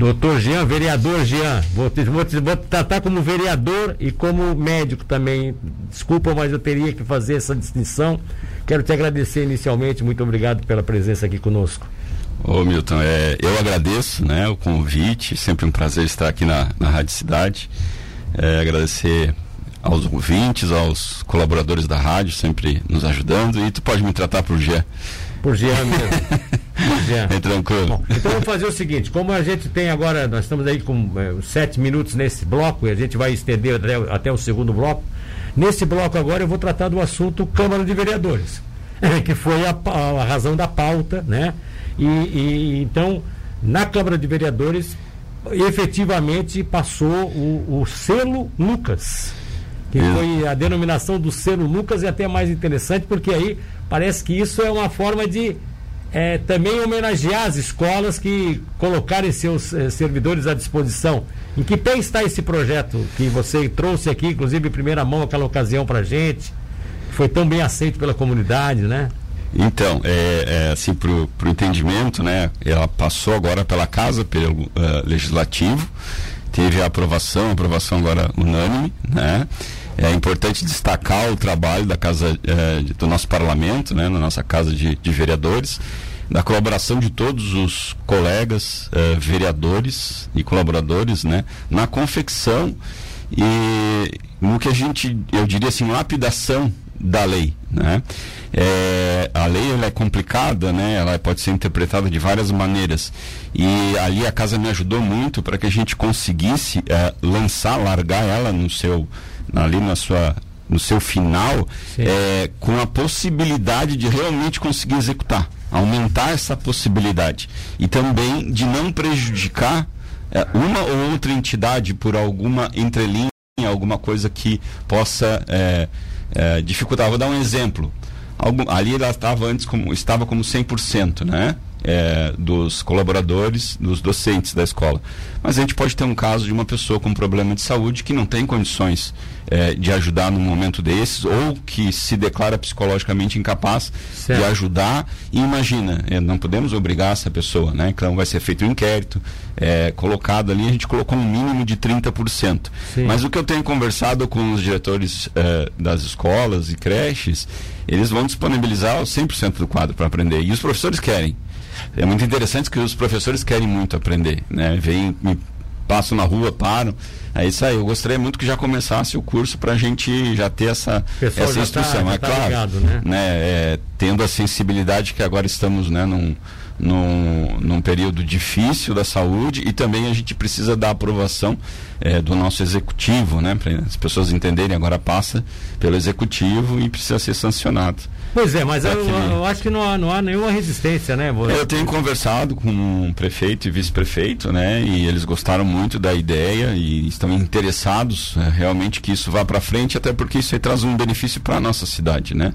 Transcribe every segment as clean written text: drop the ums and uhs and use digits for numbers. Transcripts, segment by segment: Doutor Jean, vereador Jean, vou te tratar como vereador e como médico também. Desculpa, mas eu teria que fazer essa distinção. Quero te agradecer inicialmente, muito obrigado pela presença aqui conosco. Ô Milton, eu agradeço, né, o convite, sempre um prazer estar aqui na Rádio Cidade. Agradecer aos ouvintes, aos colaboradores da rádio, sempre nos ajudando. E tu pode me tratar por Jean. Por Jean mesmo. É tranquilo. Bom, então vamos fazer o seguinte, como a gente tem agora, nós estamos aí com 7 minutos nesse bloco e a gente vai estender até o segundo bloco. Nesse bloco agora eu vou tratar do assunto Câmara de Vereadores, que foi a razão da pauta, né? E então, na Câmara de Vereadores, efetivamente passou o selo Lucas, que foi a denominação do selo Lucas, e até mais interessante, porque aí parece que isso é uma forma de também homenagear as escolas que colocarem seus servidores à disposição. Em que pé está esse projeto que você trouxe aqui, inclusive em primeira mão, aquela ocasião pra gente, que foi tão bem aceito pela comunidade, né? Então, assim, pro entendimento, né, ela passou agora pela Casa, pelo Legislativo, teve a aprovação agora unânime, né? É importante destacar o trabalho da casa, do nosso parlamento, né, na nossa casa de vereadores, da colaboração de todos os colegas, vereadores e colaboradores, né, na confecção e no que a gente, eu diria assim, lapidação da lei, né? A lei, ela é complicada, né? Ela pode ser interpretada de várias maneiras, e ali a casa me ajudou muito para que a gente conseguisse largar ela no seu final, com a possibilidade de realmente conseguir executar, aumentar essa possibilidade e também de não prejudicar uma ou outra entidade por alguma entrelinha, alguma coisa que possa dificultar. Vou dar um exemplo. Ali ela estava antes como 100%, né? Dos colaboradores, dos docentes da escola. Mas a gente pode ter um caso de uma pessoa com problema de saúde que não tem condições de ajudar num momento desses, ou que se declara psicologicamente incapaz, certo, de ajudar. E imagina, não podemos obrigar essa pessoa, né? Então vai ser feito um inquérito, colocado ali, a gente colocou um mínimo de 30%. Sim. Mas o que eu tenho conversado com os diretores das escolas e creches, eles vão disponibilizar 100% do quadro para aprender, e os professores querem. É muito interessante que os professores querem muito aprender, né? Vêm, passam na rua, param. É isso aí. Eu gostaria muito que já começasse o curso para a gente já ter essa instrução. Tá, é claro, ligado, né? Tendo a sensibilidade que agora estamos, né, num período difícil da saúde, e também a gente precisa da aprovação do nosso executivo, né? Para as pessoas entenderem, agora passa pelo executivo e precisa ser sancionado. Pois é, mas eu acho que não há nenhuma resistência, né? Eu tenho conversado com o prefeito e vice-prefeito, né? E eles gostaram muito da ideia e estão interessados realmente que isso vá para frente, até porque isso aí traz um benefício para a nossa cidade, né?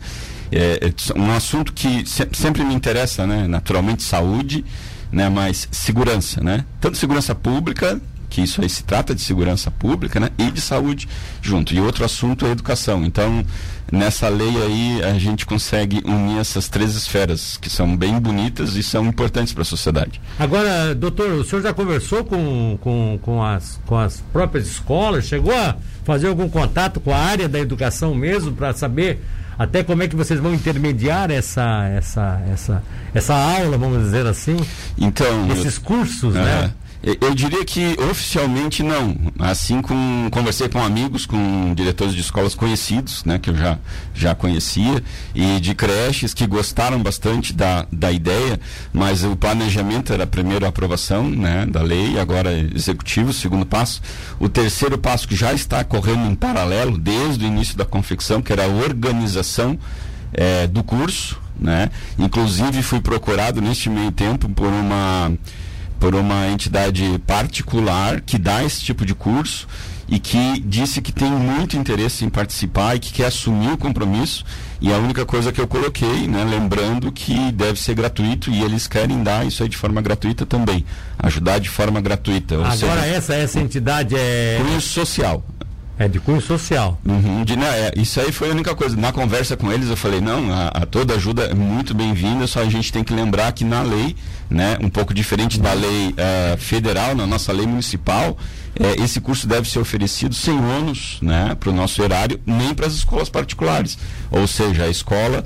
Um assunto que sempre me interessa, né? Naturalmente saúde, né? Mas segurança, né? Tanto segurança pública, que isso aí se trata de segurança pública, né, e de saúde junto. E outro assunto é educação. Então, nessa lei aí, a gente consegue unir essas três esferas, que são bem bonitas e são importantes para a sociedade. Agora, doutor, o senhor já conversou com as próprias escolas? Chegou a fazer algum contato com a área da educação mesmo, para saber até como é que vocês vão intermediar essa aula, vamos dizer assim? Então, esses cursos, né? Eu diria que oficialmente não, assim, conversei com amigos, com diretores de escolas conhecidos, né, que eu já conhecia, e de creches que gostaram bastante da ideia, mas o planejamento era primeiro a aprovação, né, da lei, agora executivo, segundo passo. O terceiro passo, que já está correndo em paralelo desde o início da confecção, que era a organização do curso, né? Inclusive fui procurado neste meio tempo por uma entidade particular que dá esse tipo de curso e que disse que tem muito interesse em participar e que quer assumir o compromisso. E a única coisa que eu coloquei, né, lembrando que deve ser gratuito, e eles querem dar isso aí de forma gratuita também, ajudar de forma gratuita. Agora, seja, essa entidade é... Cunho social. É de cunho social. Uhum, isso aí foi a única coisa. Na conversa com eles eu falei, não, a toda ajuda é muito bem-vinda, só a gente tem que lembrar que na lei, né, um pouco diferente da lei federal, na nossa lei municipal, esse curso deve ser oferecido sem ônus, né, para o nosso erário, nem para as escolas particulares. Ou seja, a escola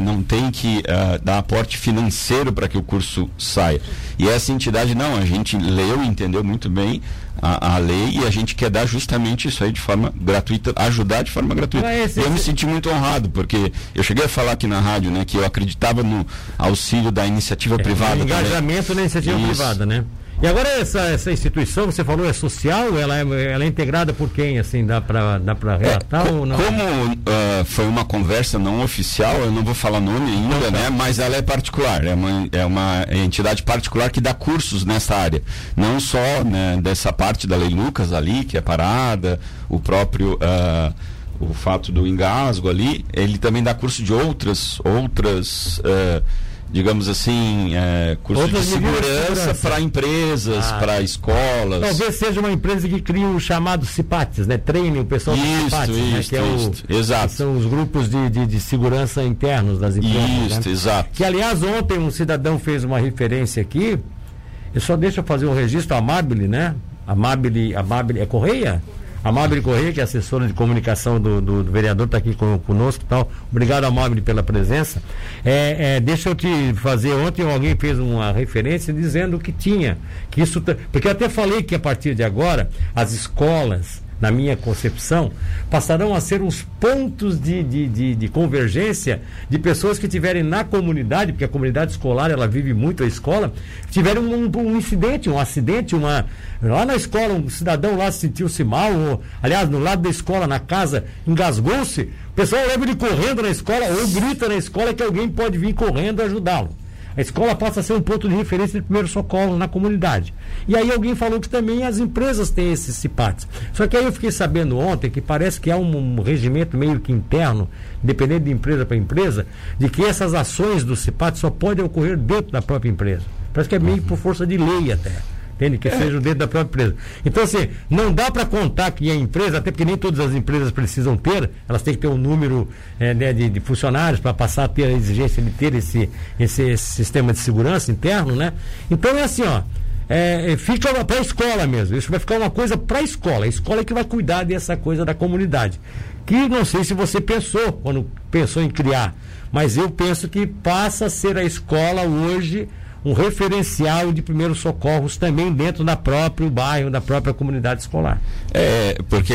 não tem que dar aporte financeiro para que o curso saia. E essa entidade, não, a gente leu e entendeu muito bem a lei, e a gente quer dar justamente isso aí de forma gratuita, ajudar de forma gratuita. Eu me senti muito honrado, porque eu cheguei a falar aqui na rádio, né, que eu acreditava no auxílio da iniciativa privada. O engajamento também. Na iniciativa isso. privada, né? E agora essa instituição, você falou, é social? Ela é integrada por quem? Assim, dá pra relatar ou não? Como foi uma conversa não oficial, eu não vou falar nome ainda, né? Mas ela é particular, é uma entidade particular que dá cursos nessa área. Não só, né, dessa parte da Lei Lucas ali, que é parada, o próprio... o fato do engasgo ali, ele também dá curso de outras digamos assim, curso de segurança para empresas, para escolas. Talvez seja uma empresa que cria o chamado CIPATES, né? Treine o pessoal do CIPATES, né? Que exato. Que são os grupos de segurança internos das empresas. Isso, né? Exato. Que, aliás, ontem um cidadão fez uma referência aqui, eu só deixa eu fazer um registro, Amável é Corrêa? Amável Corrêa, que é assessora de comunicação do vereador, está aqui conosco e tal. Obrigado, Amável, pela presença. Deixa eu te fazer, ontem alguém fez uma referência dizendo porque eu até falei que a partir de agora, as escolas, na minha concepção, passarão a ser uns pontos de convergência de pessoas que tiverem na comunidade, porque a comunidade escolar, ela vive muito a escola, tiveram um incidente, um acidente, lá na escola, um cidadão lá sentiu-se mal, aliás, no lado da escola, na casa, engasgou-se, o pessoal leva ele correndo na escola, ou grita na escola que alguém pode vir correndo ajudá-lo. A escola passa a ser um ponto de referência de primeiro socorro na comunidade. E aí alguém falou que também as empresas têm esses CIPATES. Só que aí eu fiquei sabendo ontem que parece que há um regimento meio que interno, dependendo de empresa para empresa, de que essas ações do CIPATES só podem ocorrer dentro da própria empresa. Parece que é meio por força de lei até. Entende? Que seja dentro da própria empresa. Então, assim, não dá para contar que a empresa, até porque nem todas as empresas precisam ter, elas têm que ter um número de funcionários para passar a ter a exigência de ter esse sistema de segurança interno, né? Então, é assim, fica para a escola mesmo. Isso vai ficar uma coisa para a escola. A escola é que vai cuidar dessa coisa da comunidade. Que não sei se você pensou, quando pensou em criar, mas eu penso que passa a ser a escola hoje um referencial de primeiros socorros também dentro da própria bairro, da própria comunidade escolar. Porque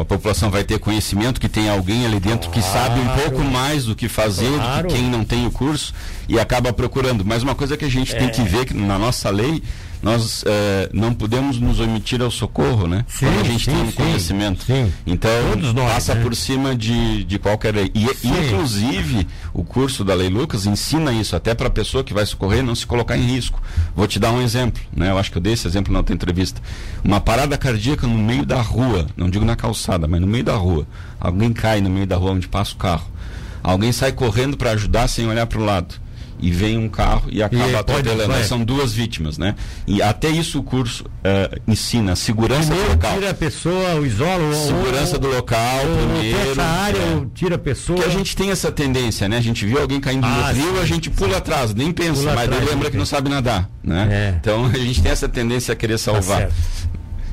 a população vai ter conhecimento que tem alguém ali dentro, claro, que sabe um pouco mais do que fazer, claro, do que quem não tem o curso e acaba procurando. Mas uma coisa que a gente tem que ver, que na nossa lei, nós não podemos nos omitir ao socorro, né? Sim, quando a gente tem um conhecimento. Sim. Então, nós, passa por cima de qualquer lei. E inclusive, o curso da Lei Lucas ensina isso, até para a pessoa que vai socorrer não se colocar em risco. Vou te dar um exemplo, né? Eu acho que eu dei esse exemplo na outra entrevista. Uma parada cardíaca no meio da rua, não digo na calçada, mas no meio da rua. Alguém cai no meio da rua onde passa o carro. Alguém sai correndo para ajudar sem olhar para o lado. E vem um carro e acaba atropelando. São duas vítimas, né? E até isso o curso ensina. Segurança do local. Tira a pessoa, o isola. Segurança do local, primeiro. Essa área, tira a pessoa. Porque a gente tem essa tendência, né? A gente viu alguém caindo no rio, sim, a gente pula atrás, nem pensa, pula mas atrás, lembra que não sabe nadar, né? Então a gente tem essa tendência a querer salvar. Tá certo.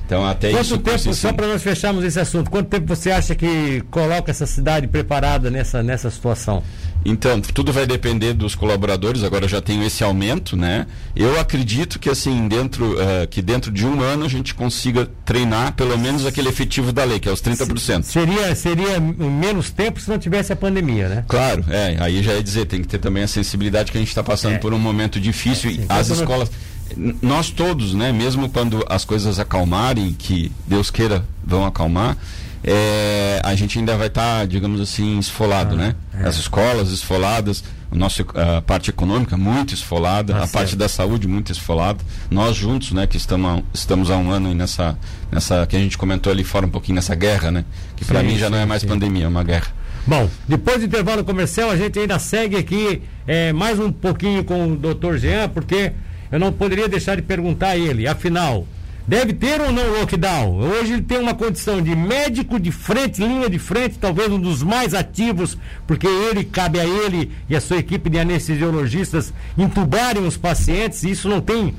Então, até isso, tempo, só para nós fecharmos esse assunto, quanto tempo você acha que coloca essa cidade preparada nessa situação? Então, tudo vai depender dos colaboradores, agora já tenho esse aumento, né? Eu acredito que assim, dentro de um ano a gente consiga treinar pelo menos aquele efetivo da lei, que é os 30%. Seria menos tempo se não tivesse a pandemia, né? Claro, aí já ia dizer, tem que ter também a sensibilidade que a gente está passando por um momento difícil e as escolas... Nós todos, né, mesmo quando as coisas acalmarem, que Deus queira vão acalmar, a gente ainda vai estar, digamos assim, esfolado, né? As escolas esfoladas, a nossa parte econômica muito esfolada, a parte da saúde muito esfolada. Nós juntos, né, que estamos há um ano nessa que a gente comentou ali fora um pouquinho, nessa guerra, né? Que para mim já não é mais pandemia, é uma guerra. Bom, depois do intervalo comercial, a gente ainda segue aqui mais um pouquinho com o Dr. Jean, porque eu não poderia deixar de perguntar a ele, afinal, Deve ter ou não lockdown? Hoje ele tem uma condição de médico de frente, linha de frente, talvez um dos mais ativos, porque ele, cabe a ele e a sua equipe de anestesiologistas entubarem os pacientes, e isso não tem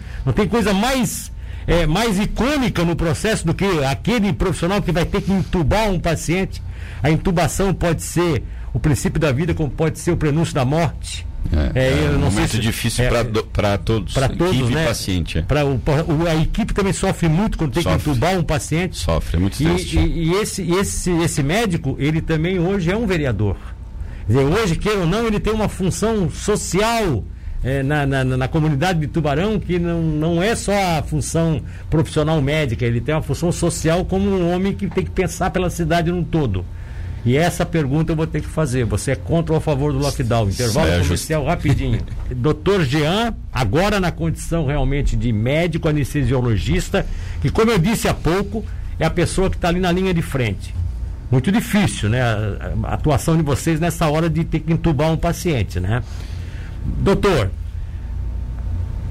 coisa mais icônica no processo do que aquele profissional que vai ter que entubar um paciente. A intubação pode ser o princípio da vida, como pode ser o prenúncio da morte. Eu não sei, muito difícil para todos. Para todos, né? Paciente. A equipe também sofre muito quando tem que entubar um paciente. Sofre, é muito triste. E esse médico, ele também hoje é um vereador. Quer dizer, hoje, queira ou não, ele tem uma função social na comunidade de Tubarão, que não é só a função profissional médica, ele tem uma função social como um homem que tem que pensar pela cidade num todo. E essa pergunta eu vou ter que fazer. Você é contra ou a favor do lockdown? Intervalo comercial rapidinho. Dr. Jean, agora na condição realmente de médico anestesiologista, que, como eu disse há pouco, é a pessoa que está ali na linha de frente. Muito difícil, né? A atuação de vocês nessa hora de ter que entubar um paciente, né? Doutor,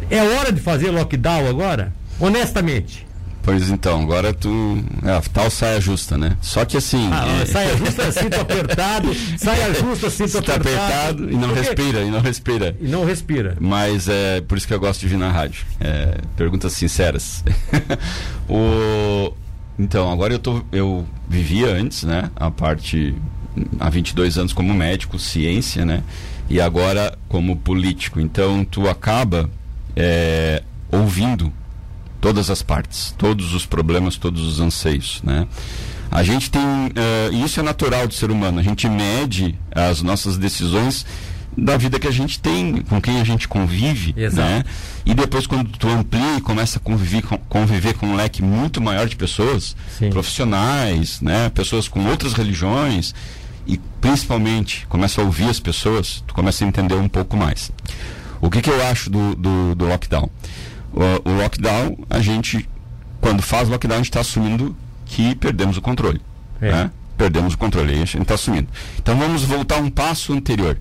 é hora de fazer lockdown agora? Honestamente. Pois então, agora tu... a tal saia justa, né? Só que assim... Saia justa, cinto apertado. Saia justa, cinto apertado. E não respira, E não respira. Mas é por isso que eu gosto de vir na rádio. Perguntas sinceras. Então, agora eu vivia antes, né? Há 22 anos como médico, ciência, né? E agora como político. Então, tu acaba ouvindo todas as partes, todos os problemas, todos os anseios, né? A gente tem, e isso é natural do ser humano, a gente mede as nossas decisões da vida que a gente tem, com quem a gente convive, exato, né? E depois, quando tu amplia e começa a conviver com um leque muito maior de pessoas, sim, profissionais, né? Pessoas com outras religiões, e principalmente começa a ouvir as pessoas, tu começa a entender um pouco mais. O que eu acho do lockdown? O lockdown, a gente, quando faz lockdown, a gente está assumindo que perdemos o controle. Né? Perdemos o controle, a gente está assumindo. Então vamos voltar um passo anterior.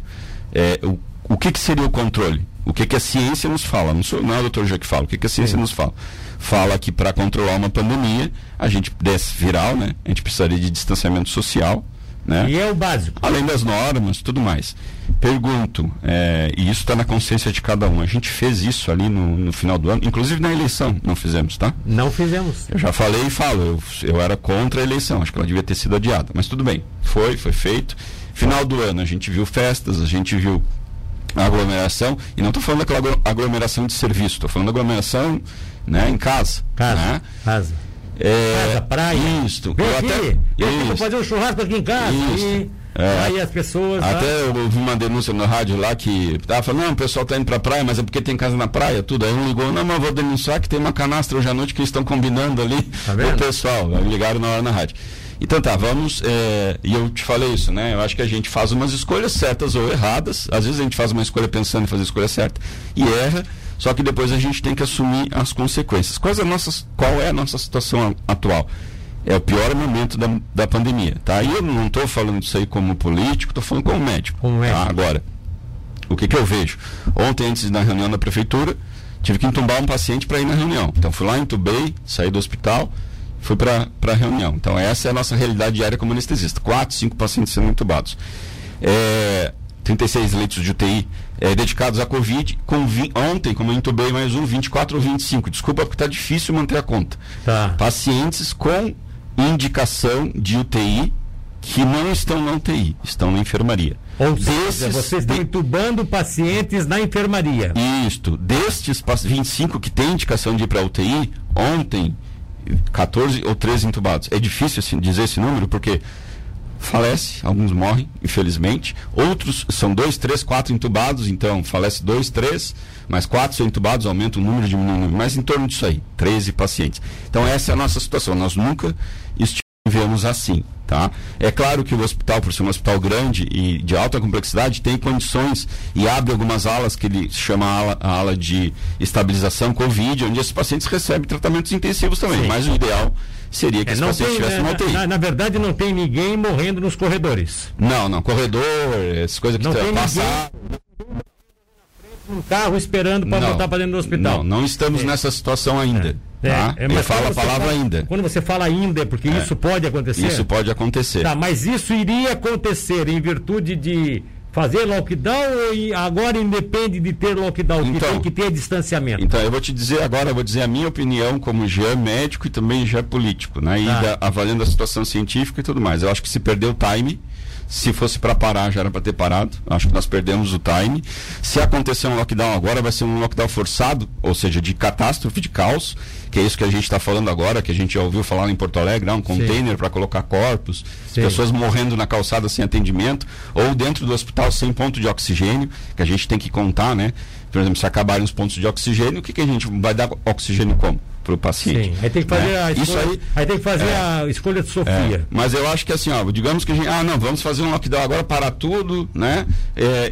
O que seria o controle? O que a ciência nos fala? Não é o Dr. Jô que fala, o que a ciência nos fala? Fala que para controlar uma pandemia, a gente desse viral, né? A gente precisaria de distanciamento social. Né? E é o básico. Além das normas, tudo mais. Pergunto, e isso está na consciência de cada um, a gente fez isso ali no final do ano, inclusive na eleição, não fizemos, tá? Não fizemos. Eu já falei e falo, eu era contra a eleição, acho que ela devia ter sido adiada, mas tudo bem, foi feito. Final do ano a gente viu festas, a gente viu aglomeração, e não estou falando daquela aglomeração de serviço, estou falando da aglomeração, né, em casa. Casa. Casa, praia. Isto. Vem aqui, eu vou fazer um churrasco aqui em casa. E aí as pessoas. Até eu ouvi uma denúncia no rádio lá que tava falando, não, o pessoal tá indo pra praia, mas é porque tem casa na praia, tudo. Aí um ligou, não, mas eu vou denunciar que tem uma canastra hoje à noite que eles estão combinando ali. Tá vendo? O pessoal, ligaram na hora na rádio. Então tá, vamos, e eu te falei isso, né? Eu acho que a gente faz umas escolhas certas ou erradas. Às vezes a gente faz uma escolha pensando em fazer a escolha certa e erra. Só que depois a gente tem que assumir as consequências. Qual é a nossa situação atual? É o pior momento da pandemia, tá? E eu não estou falando isso aí como político, estou falando como médico. Tá? Agora, o que eu vejo? Ontem, antes da reunião da prefeitura, tive que entubar um paciente para ir na reunião. Então, fui lá, entubei, saí do hospital, fui para a reunião. Então, essa é a nossa realidade diária como anestesista. 4, 5 pacientes sendo entubados. 36 leitos de UTI dedicados à Covid, ontem, como eu entubei mais um, 24 ou 25, desculpa porque está difícil manter a conta, tá. Pacientes com indicação de UTI que não estão na UTI, estão na enfermaria. Ou seja, vocês estão entubando pacientes na enfermaria. Isto, destes 25 que tem indicação de ir para a UTI, ontem 14 ou 13 entubados. É difícil assim, dizer esse número porque falece, alguns morrem, infelizmente, outros são 2, 3, 4 entubados, então falece 2, 3, mais 4 são entubados, aumenta o número, diminui o número, mas em torno disso aí, 13 pacientes. Então essa é a nossa situação, nós nunca estivemos assim, tá? É claro que o hospital, por ser um hospital grande e de alta complexidade, tem condições e abre algumas alas que ele chama a ala de estabilização Covid, onde esses pacientes recebem tratamentos intensivos também, sim, mas o ideal seria que esse paciente estivesse na UTI. Na verdade, não tem ninguém morrendo nos corredores. Não, corredor, essas coisas que estão passar. Um carro esperando para voltar para dentro do hospital. Não estamos nessa situação ainda. Tá? É, mas fala a palavra ainda. Quando você fala ainda, é porque isso pode acontecer? Isso pode acontecer. Tá, mas isso iria acontecer em virtude de fazer lockdown ou agora independe de ter lockdown, então, que tem que ter distanciamento? Então, eu vou te dizer agora, eu vou dizer a minha opinião como já médico e também já político, né? E avaliando a situação científica e tudo mais. Eu acho que se perdeu o time. Se fosse para parar, já era para ter parado. Acho que nós perdemos o time. Se acontecer um lockdown agora, vai ser um lockdown forçado, ou seja, de catástrofe, de caos, que é isso que a gente está falando agora, que a gente já ouviu falar em Porto Alegre, um container para colocar corpos, pessoas morrendo na calçada sem atendimento, ou dentro do hospital sem ponto de oxigênio, que a gente tem que contar, né? Por exemplo, se acabarem os pontos de oxigênio, o que a gente vai dar oxigênio como? Para o paciente. Sim, aí tem que fazer a escolha, isso aí tem que fazer a escolha de Sofia. Mas eu acho que assim, ó, digamos que a gente, não, vamos fazer um lockdown agora para tudo, né?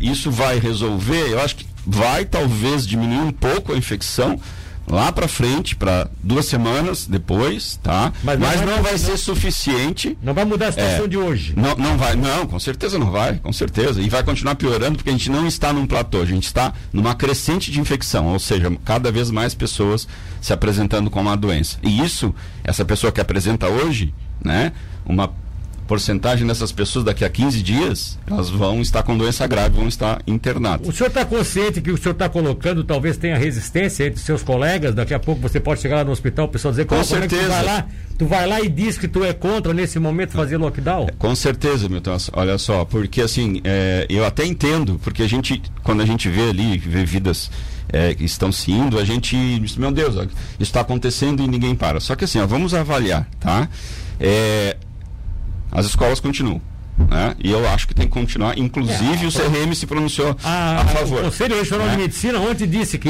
Isso vai resolver, eu acho que vai talvez diminuir um pouco a infecção lá para frente, para 2 semanas depois, tá? Mas não vai ser suficiente. Não vai mudar a situação de hoje. Não, não vai, não, com certeza não vai, com certeza. E vai continuar piorando porque a gente não está num platô, a gente está numa crescente de infecção, ou seja, cada vez mais pessoas se apresentando com uma doença. E isso, essa pessoa que apresenta hoje, né? Uma porcentagem dessas pessoas daqui a 15 dias, elas vão estar com doença grave, vão estar internadas. O senhor está consciente que o senhor está colocando talvez tenha resistência entre seus colegas? Daqui a pouco você pode chegar lá no hospital, o pessoal dizer, com certeza. É que tu vai lá e diz que tu é contra nesse momento fazer lockdown? Com certeza, Milton, olha só, porque assim, eu até entendo, porque a gente, quando a gente vê ali, vê vidas que estão se indo, a gente diz, meu Deus, isso está acontecendo e ninguém para. Só que assim, vamos avaliar, tá? As escolas continuam, né? E eu acho que tem que continuar. Inclusive, o CRM se pronunciou a favor. O Conselho Regional de Medicina ontem disse que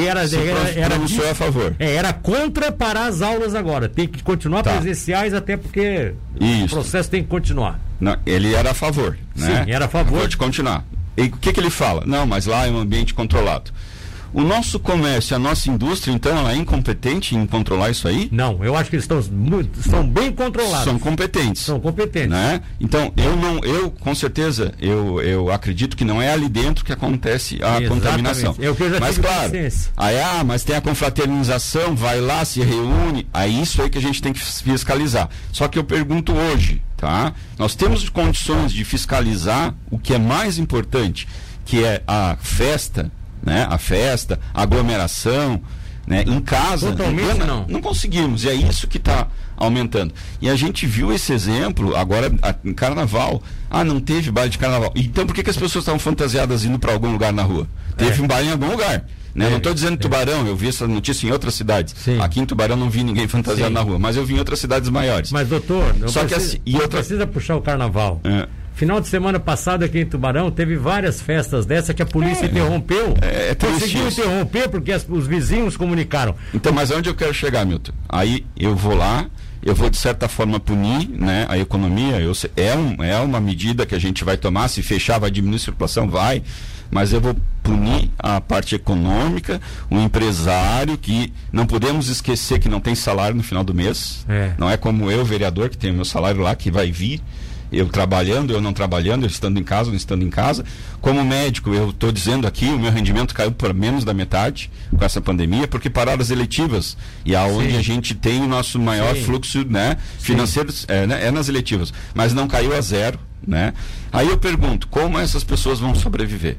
pronunciou a favor. Era contra parar as aulas agora. Tem que continuar presenciais, até porque o processo tem que continuar. Não, ele era a favor, né? Sim, era a favor. Pode continuar. E o que ele fala? Não, mas lá é um ambiente controlado. O nosso comércio, a nossa indústria, então, ela é incompetente em controlar isso aí? Não, eu acho que eles estão bem controlados. São competentes. Né? Então, eu acredito que não é ali dentro que acontece a contaminação. É o que eu já tive consciência. Mas claro, mas tem a confraternização, vai lá, se reúne, aí isso aí que a gente tem que fiscalizar. Só que eu pergunto hoje, tá? Nós temos condições de fiscalizar o que é mais importante, que é a festa, né? A festa, a aglomeração, né? Em casa, não conseguimos, e é isso que está aumentando. E a gente viu esse exemplo agora em Carnaval. Não teve baile de Carnaval. Então por que as pessoas estavam fantasiadas indo para algum lugar na rua? Teve um baile em algum lugar, né? Não estou dizendo Tubarão, eu vi essa notícia em outras cidades. Sim. Aqui em Tubarão não vi ninguém fantasiado na rua, mas eu vi em outras cidades maiores. Mas doutor, precisa puxar o Carnaval. Final de semana passado aqui em Tubarão teve várias festas dessa que a polícia interrompeu. Conseguiu interromper porque os vizinhos comunicaram. Então, mas onde eu quero chegar, Milton? Aí eu vou lá, eu vou de certa forma punir, né, a economia. É uma medida que a gente vai tomar, se fechar vai diminuir a circulação, vai. Mas eu vou punir a parte econômica, o empresário, que não podemos esquecer que não tem salário no final do mês. Não é como eu, vereador, que tem o meu salário lá, que vai vir. Eu trabalhando, eu não trabalhando, eu estando em casa, não estando em casa. Como médico, eu estou dizendo aqui, o meu rendimento caiu para menos da metade com essa pandemia, porque pararam as eletivas. E onde a gente tem o nosso maior fluxo, né, financeiro nas eletivas. Mas não caiu a zero, né? Aí eu pergunto, como essas pessoas vão sobreviver?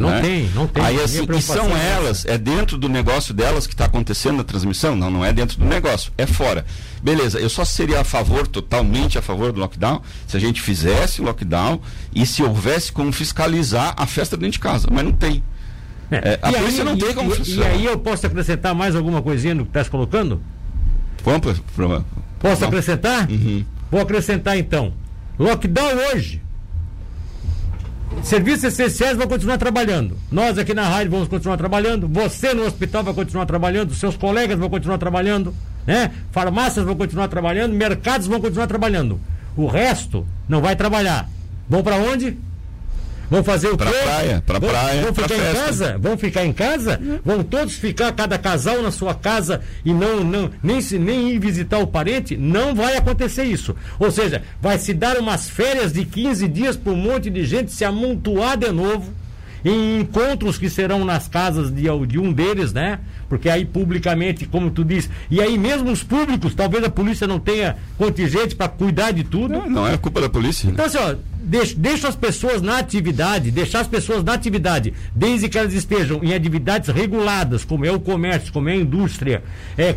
Não tem. Aí assim, e são elas, dentro do negócio delas que está acontecendo a transmissão? Não é dentro do negócio, é fora. Beleza, eu só seria totalmente a favor do lockdown, se a gente fizesse o lockdown e se houvesse como fiscalizar a festa dentro de casa, mas não tem. A polícia aí, não tem como fiscalizar. E aí eu posso acrescentar mais alguma coisinha no que está se colocando? Posso acrescentar? Uhum. Vou acrescentar então. Lockdown hoje. Serviços essenciais vão continuar trabalhando. Nós aqui na rádio vamos continuar trabalhando. Você no hospital vai continuar trabalhando. Seus colegas vão continuar trabalhando, né? Farmácias vão continuar trabalhando. Mercados vão continuar trabalhando. O resto não vai trabalhar. Vão para onde? Vão fazer o quê? Pra praia. Vão ficar em casa? Vão ficar em casa? Vão todos ficar, cada casal na sua casa e nem ir visitar o parente? Não vai acontecer isso. Ou seja, vai se dar umas férias de 15 dias para um monte de gente se amontoar de novo em encontros que serão nas casas de um deles, né? Porque aí publicamente, como tu diz, e aí mesmo os públicos, talvez a polícia não tenha contingente para cuidar de tudo. Não é culpa da polícia. Então, assim, ó, deixa as pessoas na atividade, desde que elas estejam em atividades reguladas, como é o comércio, como é a indústria,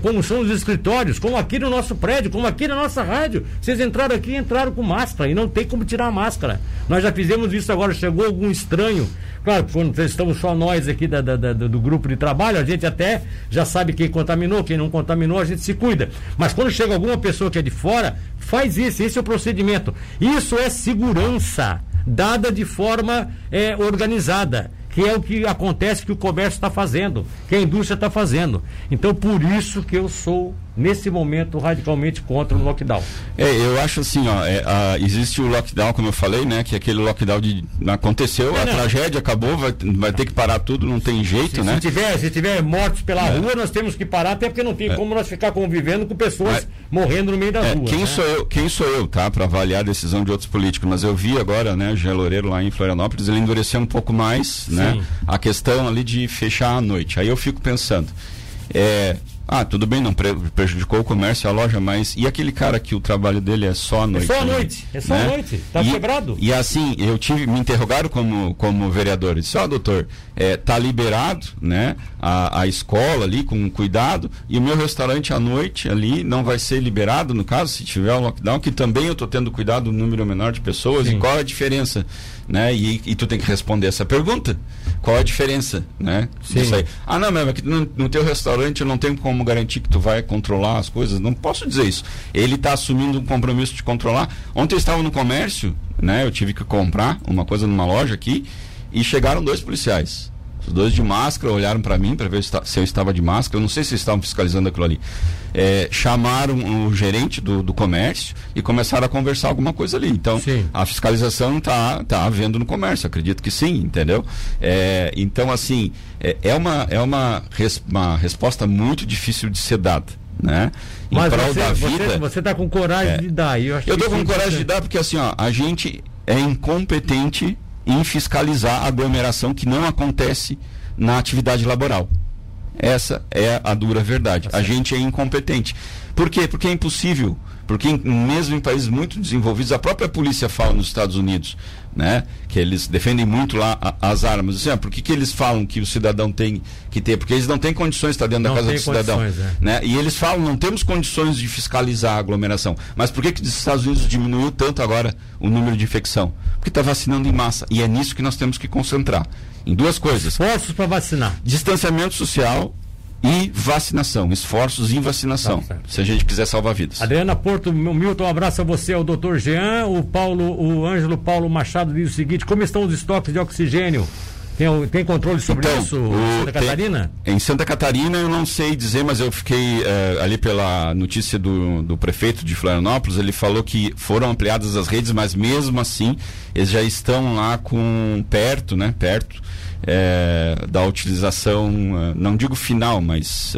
como são os escritórios, como aqui no nosso prédio, como aqui na nossa rádio. Vocês entraram aqui, entraram com máscara e não tem como tirar a máscara. Nós já fizemos isso agora, chegou algum estranho. Claro, quando estamos só nós aqui do grupo de trabalho, a gente até já sabe quem contaminou, quem não contaminou, a gente se cuida. Mas quando chega alguma pessoa que é de fora, faz isso, esse é o procedimento. Isso é segurança dada de forma organizada, que é o que acontece, que o comércio está fazendo, que a indústria está fazendo. Então, por isso que eu sou, nesse momento, radicalmente contra o lockdown. Eu acho assim, existe o lockdown, como eu falei, né, que aquele lockdown aconteceu, a tragédia acabou, vai ter que parar tudo, não tem jeito, né? Se tiver mortos pela rua, nós temos que parar, até porque não tem como nós ficar convivendo com pessoas morrendo no meio da rua. Quem sou eu, tá, para avaliar a decisão de outros políticos, mas eu vi agora, né, o Gê Loreiro lá em Florianópolis, ele endureceu um pouco mais, né? Sim. A questão ali de fechar à noite. Aí eu fico pensando, tudo bem, não prejudicou o comércio, a loja, mas e aquele cara que o trabalho dele é só à noite? É só à noite, tá quebrado. E assim, me interrogaram como vereador, disse, doutor, tá liberado, né, a escola ali com cuidado, e o meu restaurante à noite ali não vai ser liberado, no caso, se tiver um lockdown, que também eu tô tendo cuidado do número menor de pessoas. Sim. E qual é a diferença? Né? E tu tem que responder essa pergunta. Qual a diferença, né? Isso aí. Não, mas no teu restaurante eu não tenho como garantir que tu vai controlar as coisas. Não posso dizer isso. Ele está assumindo um compromisso de controlar. Ontem eu estava no comércio, né? Eu tive que comprar uma coisa numa loja aqui e chegaram 2 policiais. Os 2 de máscara olharam para mim para ver se eu estava de máscara. Eu não sei se eles estavam fiscalizando aquilo ali. Chamaram o gerente do comércio e começaram a conversar alguma coisa ali. Então, a fiscalização tá havendo no comércio, acredito que sim, entendeu? Então, assim, uma resposta muito difícil de ser dada, né? Em mas prol da vida. Você está com coragem de dar. Eu estou com coragem de dar porque, assim, a gente é incompetente em fiscalizar a aglomeração que não acontece na atividade laboral. Essa é a dura verdade. A gente é incompetente. Por quê? Porque é impossível. Porque mesmo em países muito desenvolvidos, a própria polícia fala nos Estados Unidos, né, que eles defendem muito lá as armas. Assim, por que eles falam que o cidadão tem que ter? Porque eles não têm condições de estar dentro da casa do cidadão. Né? E eles falam, não temos condições de fiscalizar a aglomeração. Mas por que os Estados Unidos diminuiu tanto agora o número de infecção? Porque está vacinando em massa. E é nisso que nós temos que concentrar. Em 2 coisas. Esforços para vacinar. Distanciamento social e vacinação. Esforços em vacinação. Tá, se a gente quiser salvar vidas. Adriana Porto, Milton, um abraço a você, ao doutor Jean. O Ângelo Paulo Machado diz o seguinte: como estão os estoques de oxigênio? Tem controle sobre isso em Santa Catarina? Em Santa Catarina eu não sei dizer, mas eu fiquei ali pela notícia do prefeito de Florianópolis. Ele falou que foram ampliadas as redes, mas mesmo assim eles já estão lá perto da utilização, não digo final, mas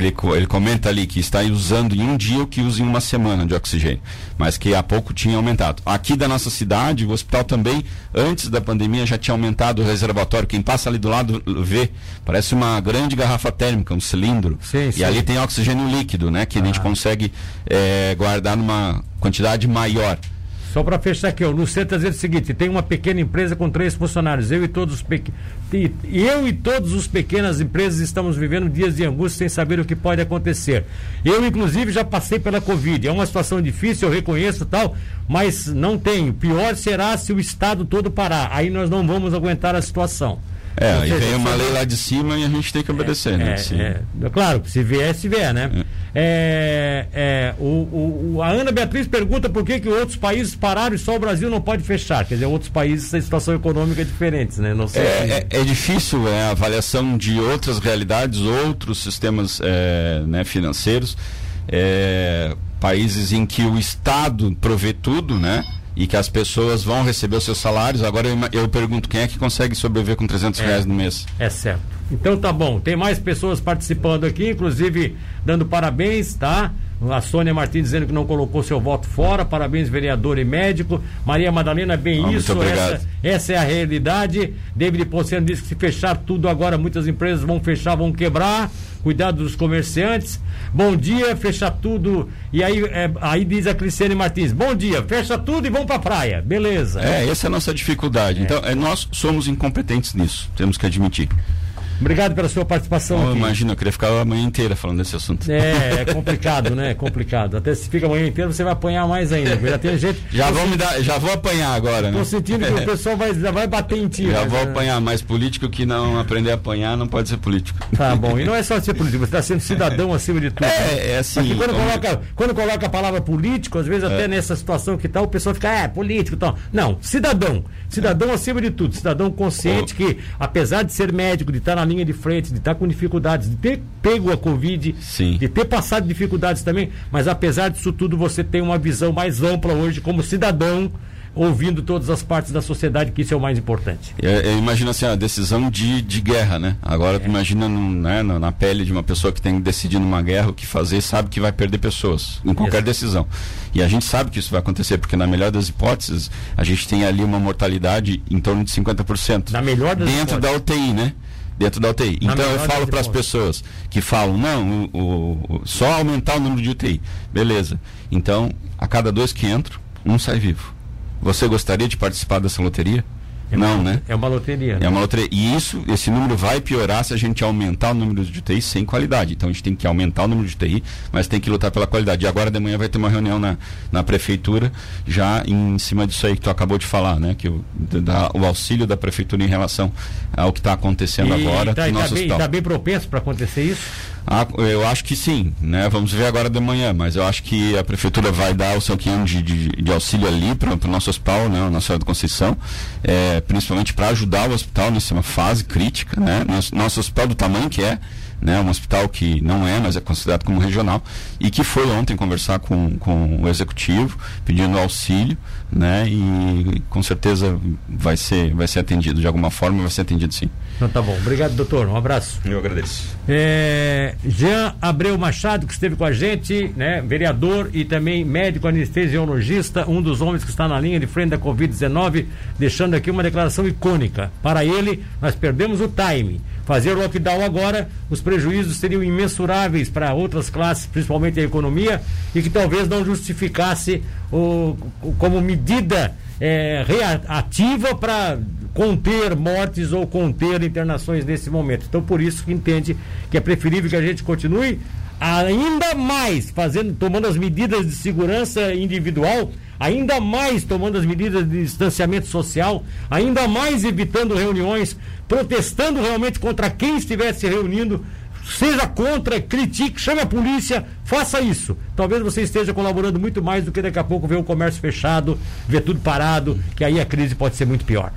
ele comenta ali que está usando em um dia o que usa em uma semana de oxigênio, mas que há pouco tinha aumentado. Aqui da nossa cidade, o hospital também, antes da pandemia, já tinha aumentado o reservatório. Quem passa ali do lado vê, parece uma grande garrafa térmica, um cilindro. Sim. Ali tem oxigênio líquido, né, que a gente consegue guardar numa quantidade maior. Só para fechar aqui, o Luciano está dizendo o seguinte: tem uma pequena empresa com 3 funcionários. Eu e todos os pequenas empresas estamos vivendo dias de angústia sem saber o que pode acontecer. Eu, inclusive, já passei pela Covid. É uma situação difícil, eu reconheço tal, mas não tenho. Pior será se o Estado todo parar. Aí nós não vamos aguentar a situação. Aí vem uma lei lá de cima e a gente tem que obedecer, né? Claro, se vier, né? A Ana Beatriz pergunta por que outros países pararam e só o Brasil não pode fechar. Quer dizer, outros países, a situação econômica é diferente, né? Não sei. Difícil a avaliação de outras realidades, outros sistemas financeiros, países em que o Estado provê tudo, né? E que as pessoas vão receber os seus salários. Agora eu pergunto, quem é que consegue sobreviver com 300 reais no mês? É certo. Então tá bom, tem mais pessoas participando aqui, inclusive dando parabéns, tá? A Sônia Martins dizendo que não colocou seu voto fora. Parabéns, vereador e médico. Maria Madalena, bem, isso. Essa é a realidade. David Ponciano disse que se fechar tudo agora, muitas empresas vão fechar, vão quebrar. Cuidado dos comerciantes. Bom dia, fecha tudo. E aí, aí diz a Cristiane Martins: bom dia, fecha tudo e vão pra praia. Beleza. Essa é a nossa dificuldade. Então, nós somos incompetentes nisso. Temos que admitir. Obrigado pela sua participação. Eu imagino, eu queria ficar a manhã inteira falando desse assunto. É complicado, né? É complicado. Até se fica a manhã inteira, você vai apanhar mais ainda. Já tem gente. Já vou apanhar agora, né? Tô sentindo que o pessoal vai bater em ti. Já vou apanhar mais político que não aprender a apanhar, não pode ser político. Tá bom. E não é só ser político, você tá sendo cidadão acima de tudo. É assim. Porque quando coloca a palavra político, às vezes até nessa situação que tá, o pessoal fica, político e tal. Não, cidadão. Cidadão acima de tudo. Cidadão consciente que, apesar de ser médico, de estar na linha de frente, de estar com dificuldades, de ter pego a Covid, sim, de ter passado dificuldades também, mas apesar disso tudo você tem uma visão mais ampla hoje como cidadão, ouvindo todas as partes da sociedade, que isso é o mais importante. Eu imagino assim, a decisão de guerra, né? Agora tu imagina na pele de uma pessoa que tem que decidir numa guerra o que fazer, sabe que vai perder pessoas em qualquer decisão. E a gente sabe que isso vai acontecer, porque na melhor das hipóteses a gente tem ali uma mortalidade em torno de 50%. Na melhor das hipóteses. Dentro da UTI, né? Dentro da UTI. Então eu falo para as pessoas que falam, não, só aumentar o número de UTI. Beleza. Então, a cada 2 que entram, um sai vivo. Você gostaria de participar dessa loteria? Não, né? É uma loteria. É uma loteria. E isso, esse número vai piorar se a gente aumentar o número de UTI sem qualidade. Então a gente tem que aumentar o número de UTI, mas tem que lutar pela qualidade. E agora de manhã vai ter uma reunião na prefeitura, já em cima disso aí que tu acabou de falar, né? Que o auxílio da prefeitura em relação ao que está acontecendo agora. Está bem propenso para acontecer isso? Eu acho que sim, né? Vamos ver agora de manhã, mas eu acho que a prefeitura vai dar o seu quinhão de auxílio ali para o nosso hospital, né? O nosso Conceição, principalmente para ajudar o hospital nessa fase crítica, né? Nosso hospital do tamanho que é, né, um hospital que não é, mas é considerado como regional, e que foi ontem conversar com o executivo, pedindo auxílio, né, e com certeza vai ser atendido, de alguma forma vai ser atendido sim. Então tá bom, obrigado doutor, um abraço. Eu agradeço. Jean Abreu Machado, que esteve com a gente, né, vereador e também médico anestesiologista, um dos homens que está na linha de frente da Covid-19, deixando aqui uma declaração icônica. Para ele, nós perdemos o time. Fazer o lockdown agora, os prejuízos seriam imensuráveis para outras classes, principalmente a economia, e que talvez não justificasse como medida reativa para conter mortes ou conter internações nesse momento. Então, por isso que entende que é preferível que a gente continue ainda mais tomando as medidas de segurança individual, ainda mais tomando as medidas de distanciamento social, ainda mais evitando reuniões, protestando realmente contra quem estiver se reunindo, seja contra, critique, chame a polícia, faça isso. Talvez você esteja colaborando muito mais do que daqui a pouco ver o comércio fechado, ver tudo parado, que aí a crise pode ser muito pior.